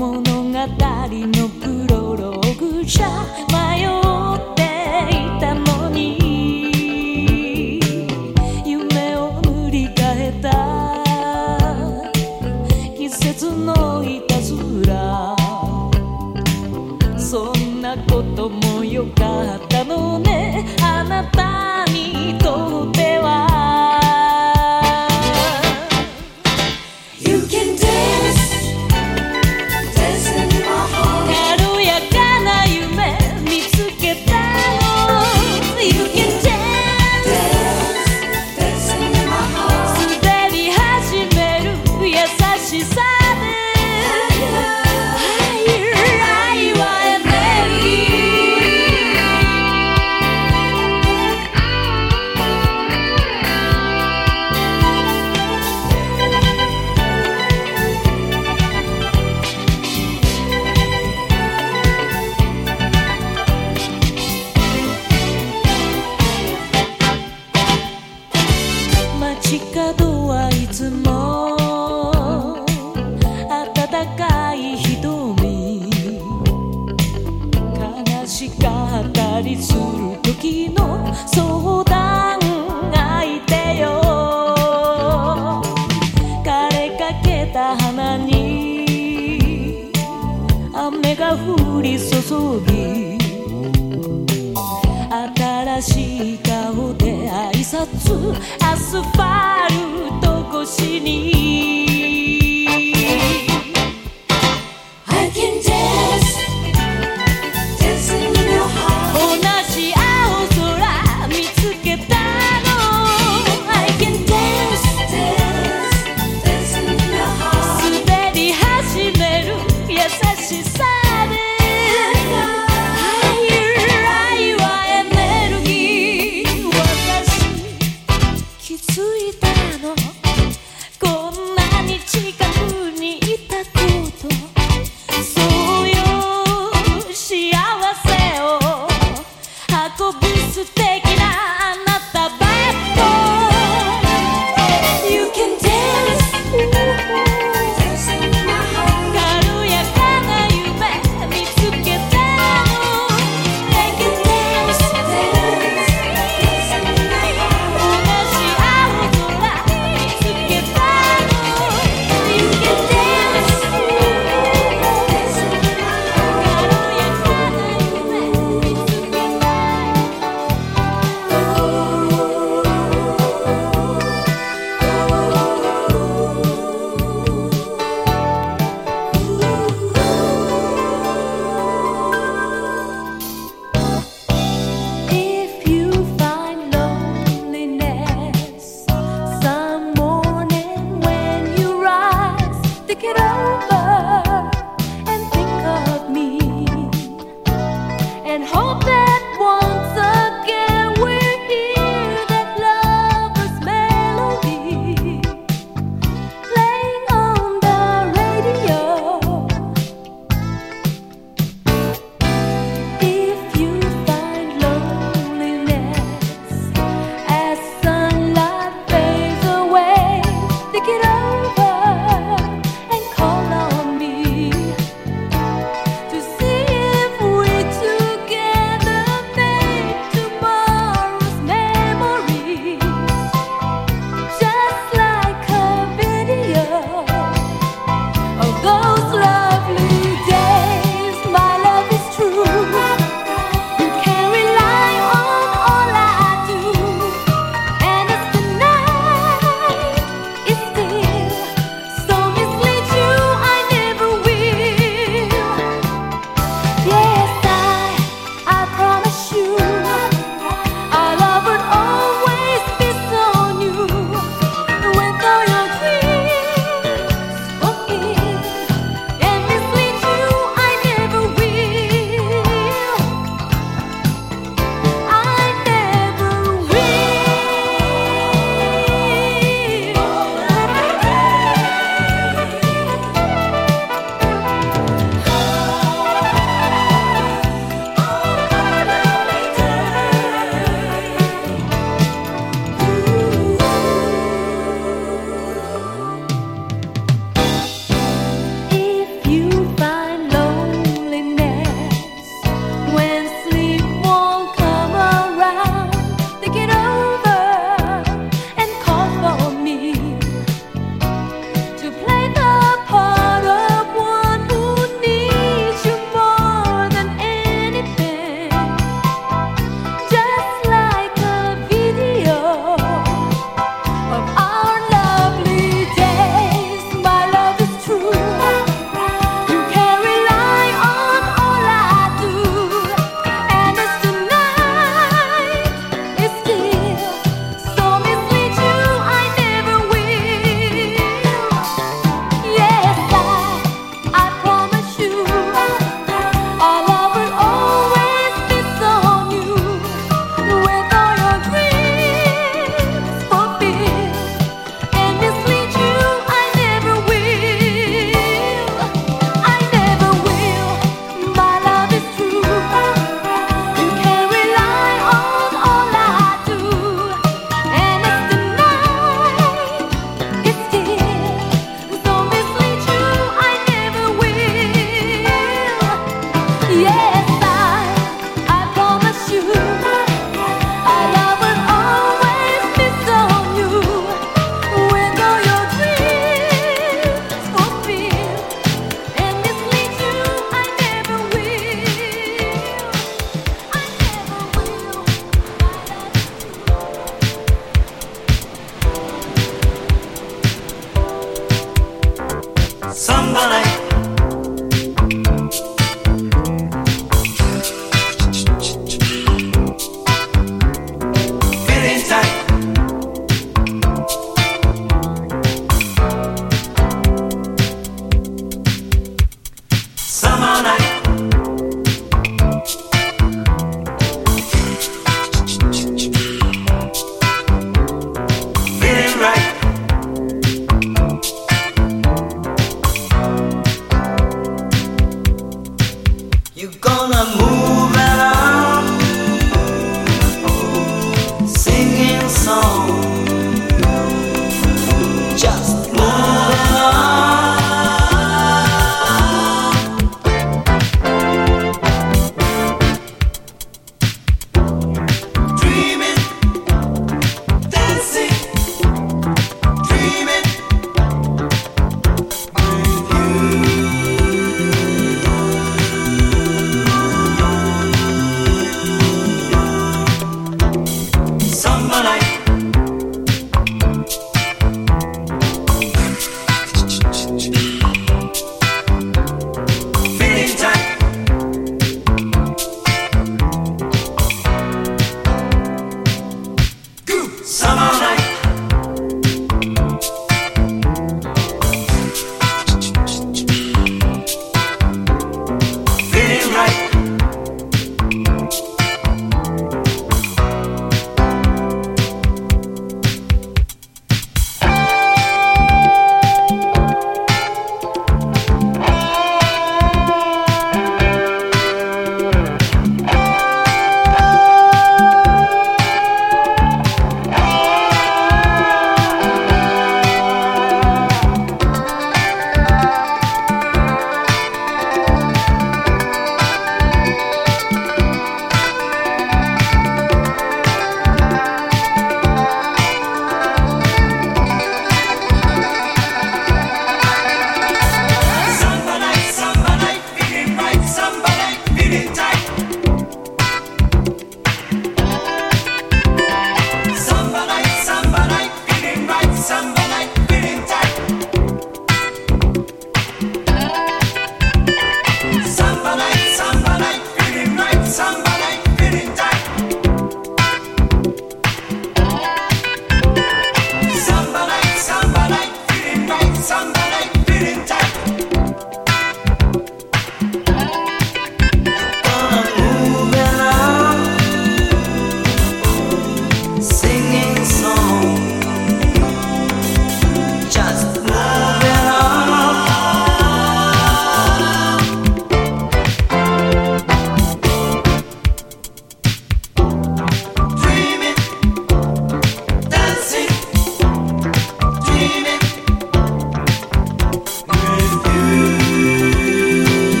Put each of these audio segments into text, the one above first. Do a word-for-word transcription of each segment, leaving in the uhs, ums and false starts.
物語のプロローグじゃ迷っていたのに夢を塗り替えた季節のいたずらそんなこともよかったのねあなたにとっては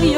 Yo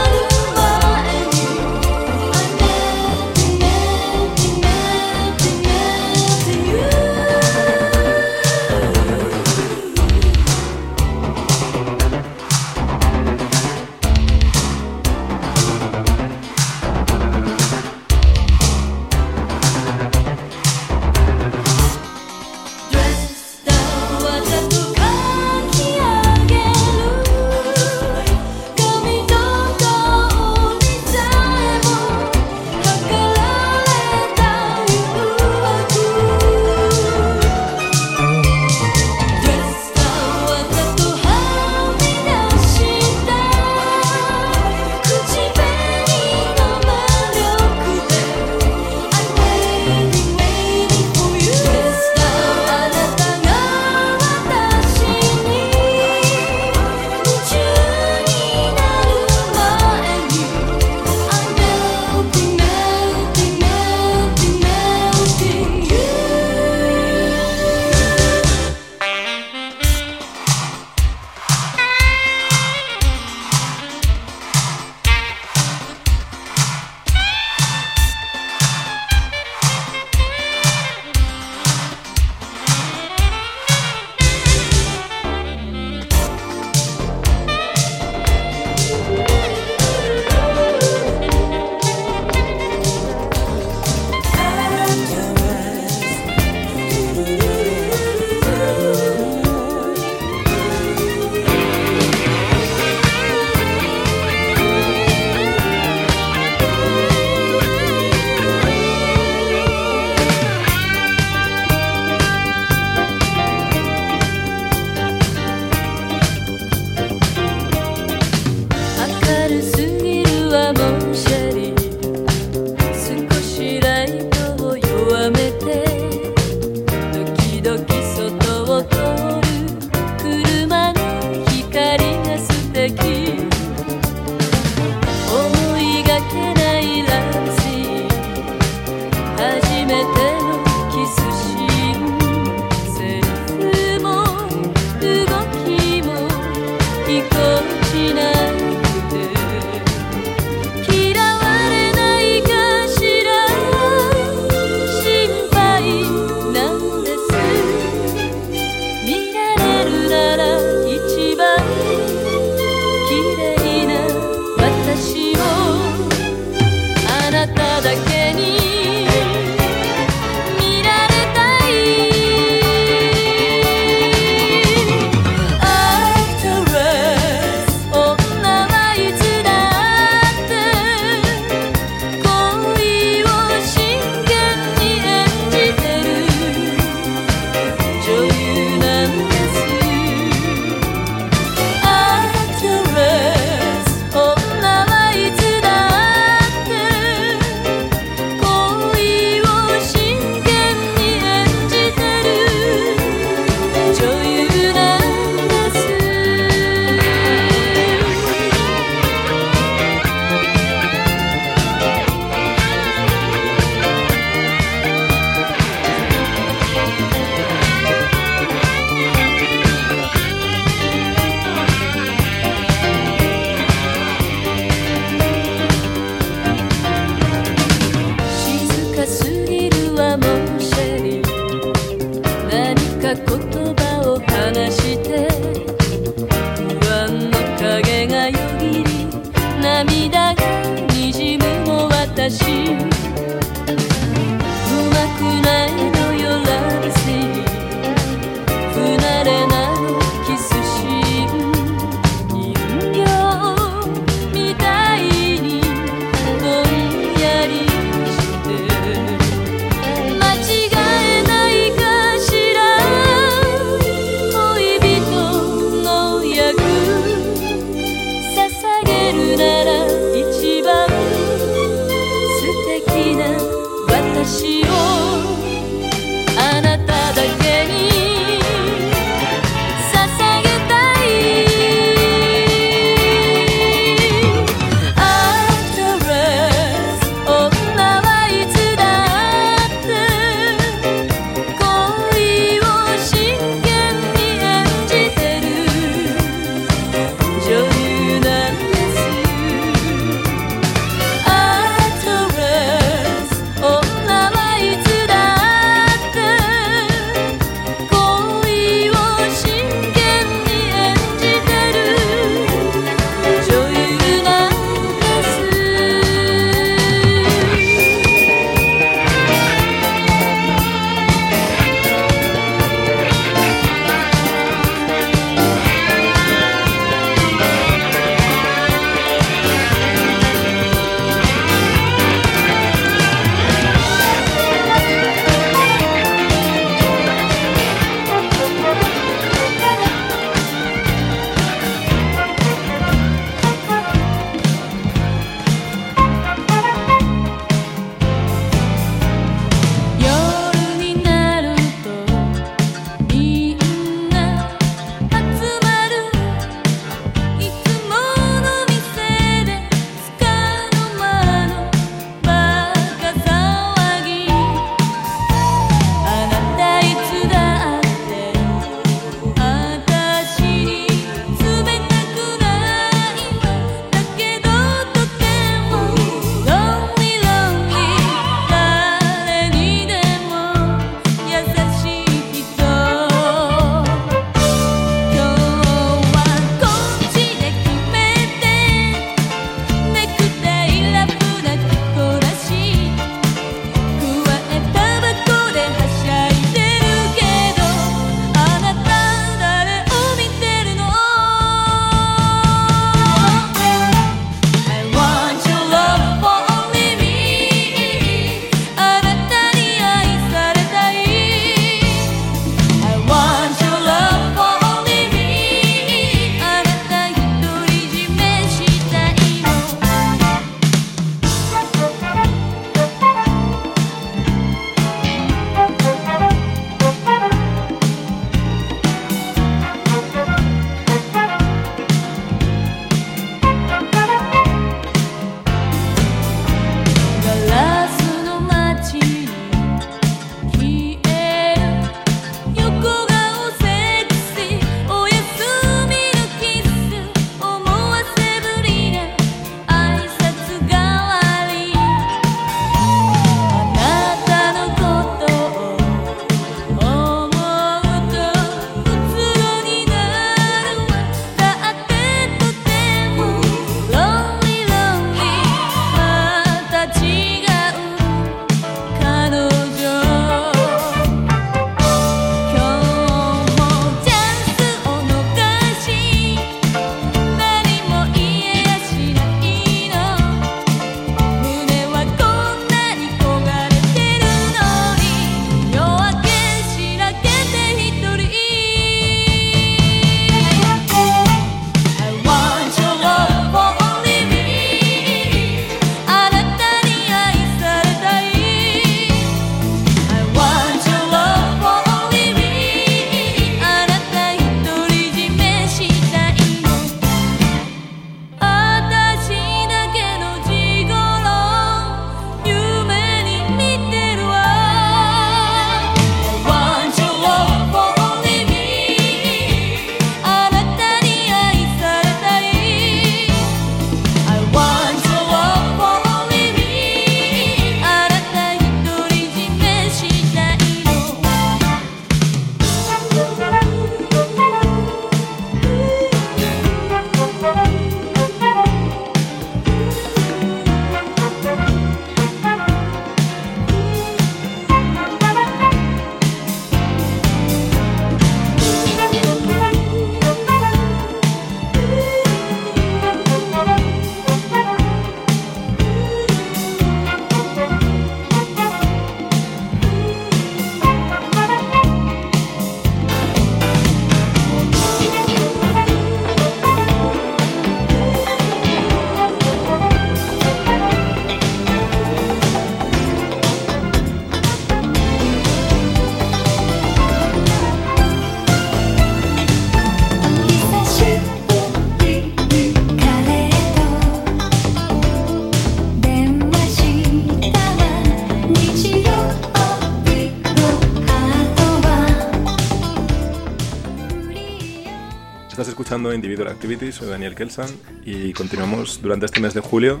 Estás escuchando Individual Activities, soy Daniel Kelsan y continuamos durante este mes de julio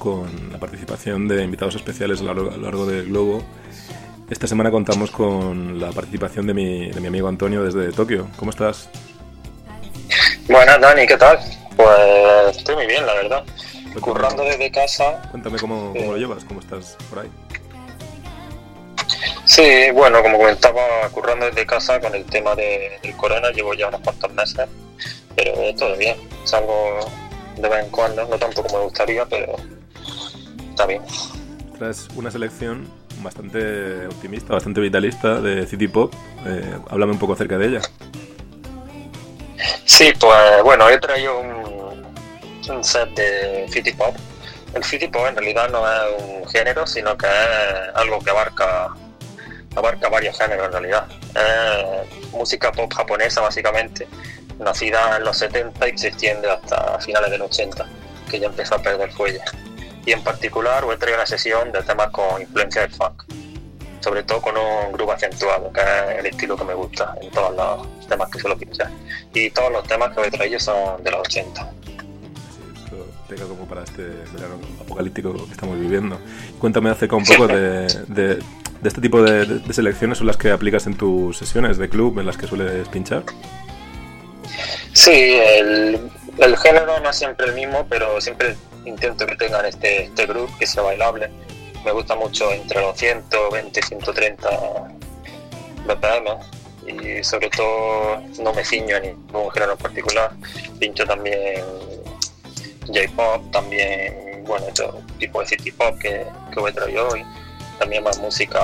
con la participación de invitados especiales a lo largo del globo. Esta semana contamos con la participación de mi, de mi amigo Antonio desde Tokio. ¿Cómo estás? Buenas, Dani, ¿qué tal? Pues estoy muy bien, la verdad. Cuéntame, currando desde casa. Cuéntame cómo, cómo eh. lo llevas, cómo estás por ahí. Sí, bueno, como comentaba, currando desde casa con el tema de, del corona, llevo ya unos cuantos meses, pero todo bien, salgo de vez en cuando, no tanto como me gustaría, pero está bien. Tras una selección bastante optimista, bastante vitalista de City Pop, eh, háblame un poco acerca de ella. Sí, pues bueno, he traído un, un set de City Pop. El City Pop en realidad no es un género, sino que es algo que abarca... abarca varios géneros en realidad. Eh, música pop japonesa básicamente, nacida en los setenta y que se extiende hasta finales del ochenta, que ya empezó a perder fuelle. Y en particular voy a traer una sesión de temas con influencia del funk, sobre todo con un groove acentuado, que es el estilo que me gusta en todos los temas que suelo pinchar. Y todos los temas que voy a traer son de los ochenta. Pega como para este verano apocalíptico que estamos viviendo. Cuéntame acerca un poco de, de, de este tipo de, de, de selecciones. ¿Son las que aplicas en tus sesiones de club, en las que sueles pinchar? Sí, el, el género no es siempre el mismo, pero siempre intento que tengan este, este groove, que sea bailable. Me gusta mucho entre los ciento veinte y ciento treinta B P M. Y sobre todo no me ciño a ningún género en particular. Pincho también J-pop, también, bueno, otro tipo de City Pop que, que voy a traer hoy, también más música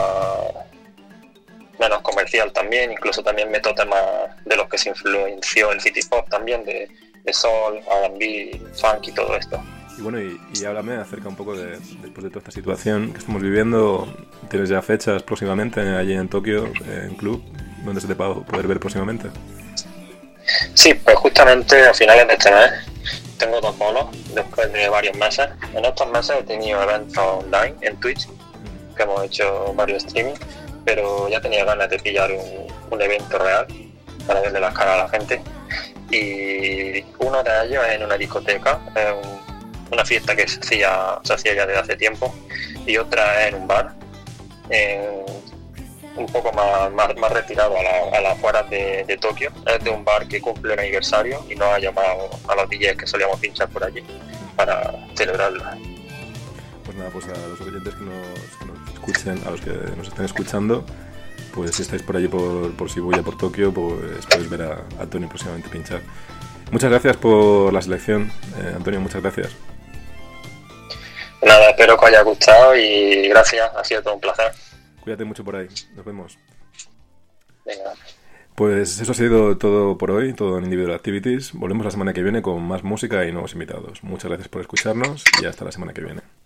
menos comercial también, incluso también meto temas de los que se influenció el City Pop también, de, de soul, R and B, funk y todo esto. Y bueno, y, y háblame acerca un poco de, después de toda esta situación que estamos viviendo, tienes ya fechas próximamente allí en Tokio, en club, ¿dónde se te va a poder ver próximamente? Sí, pues justamente a finales de este mes tengo dos bolos después de varios meses. En estos meses he tenido eventos online en Twitch, que hemos hecho varios streaming, pero ya tenía ganas de pillar un, un evento real para verle las caras a la gente. Y uno de ellos es en una discoteca, un, una fiesta que se hacía, se hacía ya desde hace tiempo, y otra es en un bar, en, un poco más, más, más retirado a, la, a las afueras de, de Tokio. Es de un bar que cumple un aniversario y nos ha llamado a los D Js que solíamos pinchar por allí para celebrarlo. Pues nada, pues a los oyentes que nos, que nos escuchen, a los que nos están escuchando, pues si estáis por allí por, por Shibuya, por Tokio, pues podéis ver a Antonio próximamente pinchar. Muchas gracias por la selección, eh, Antonio, muchas gracias. Nada, espero que os haya gustado y gracias, ha sido todo un placer. Cuídate mucho por ahí, nos vemos. Venga. Pues eso ha sido todo por hoy, todo en Individual Activities. Volvemos la semana que viene con más música y nuevos invitados. Muchas gracias por escucharnos y hasta la semana que viene.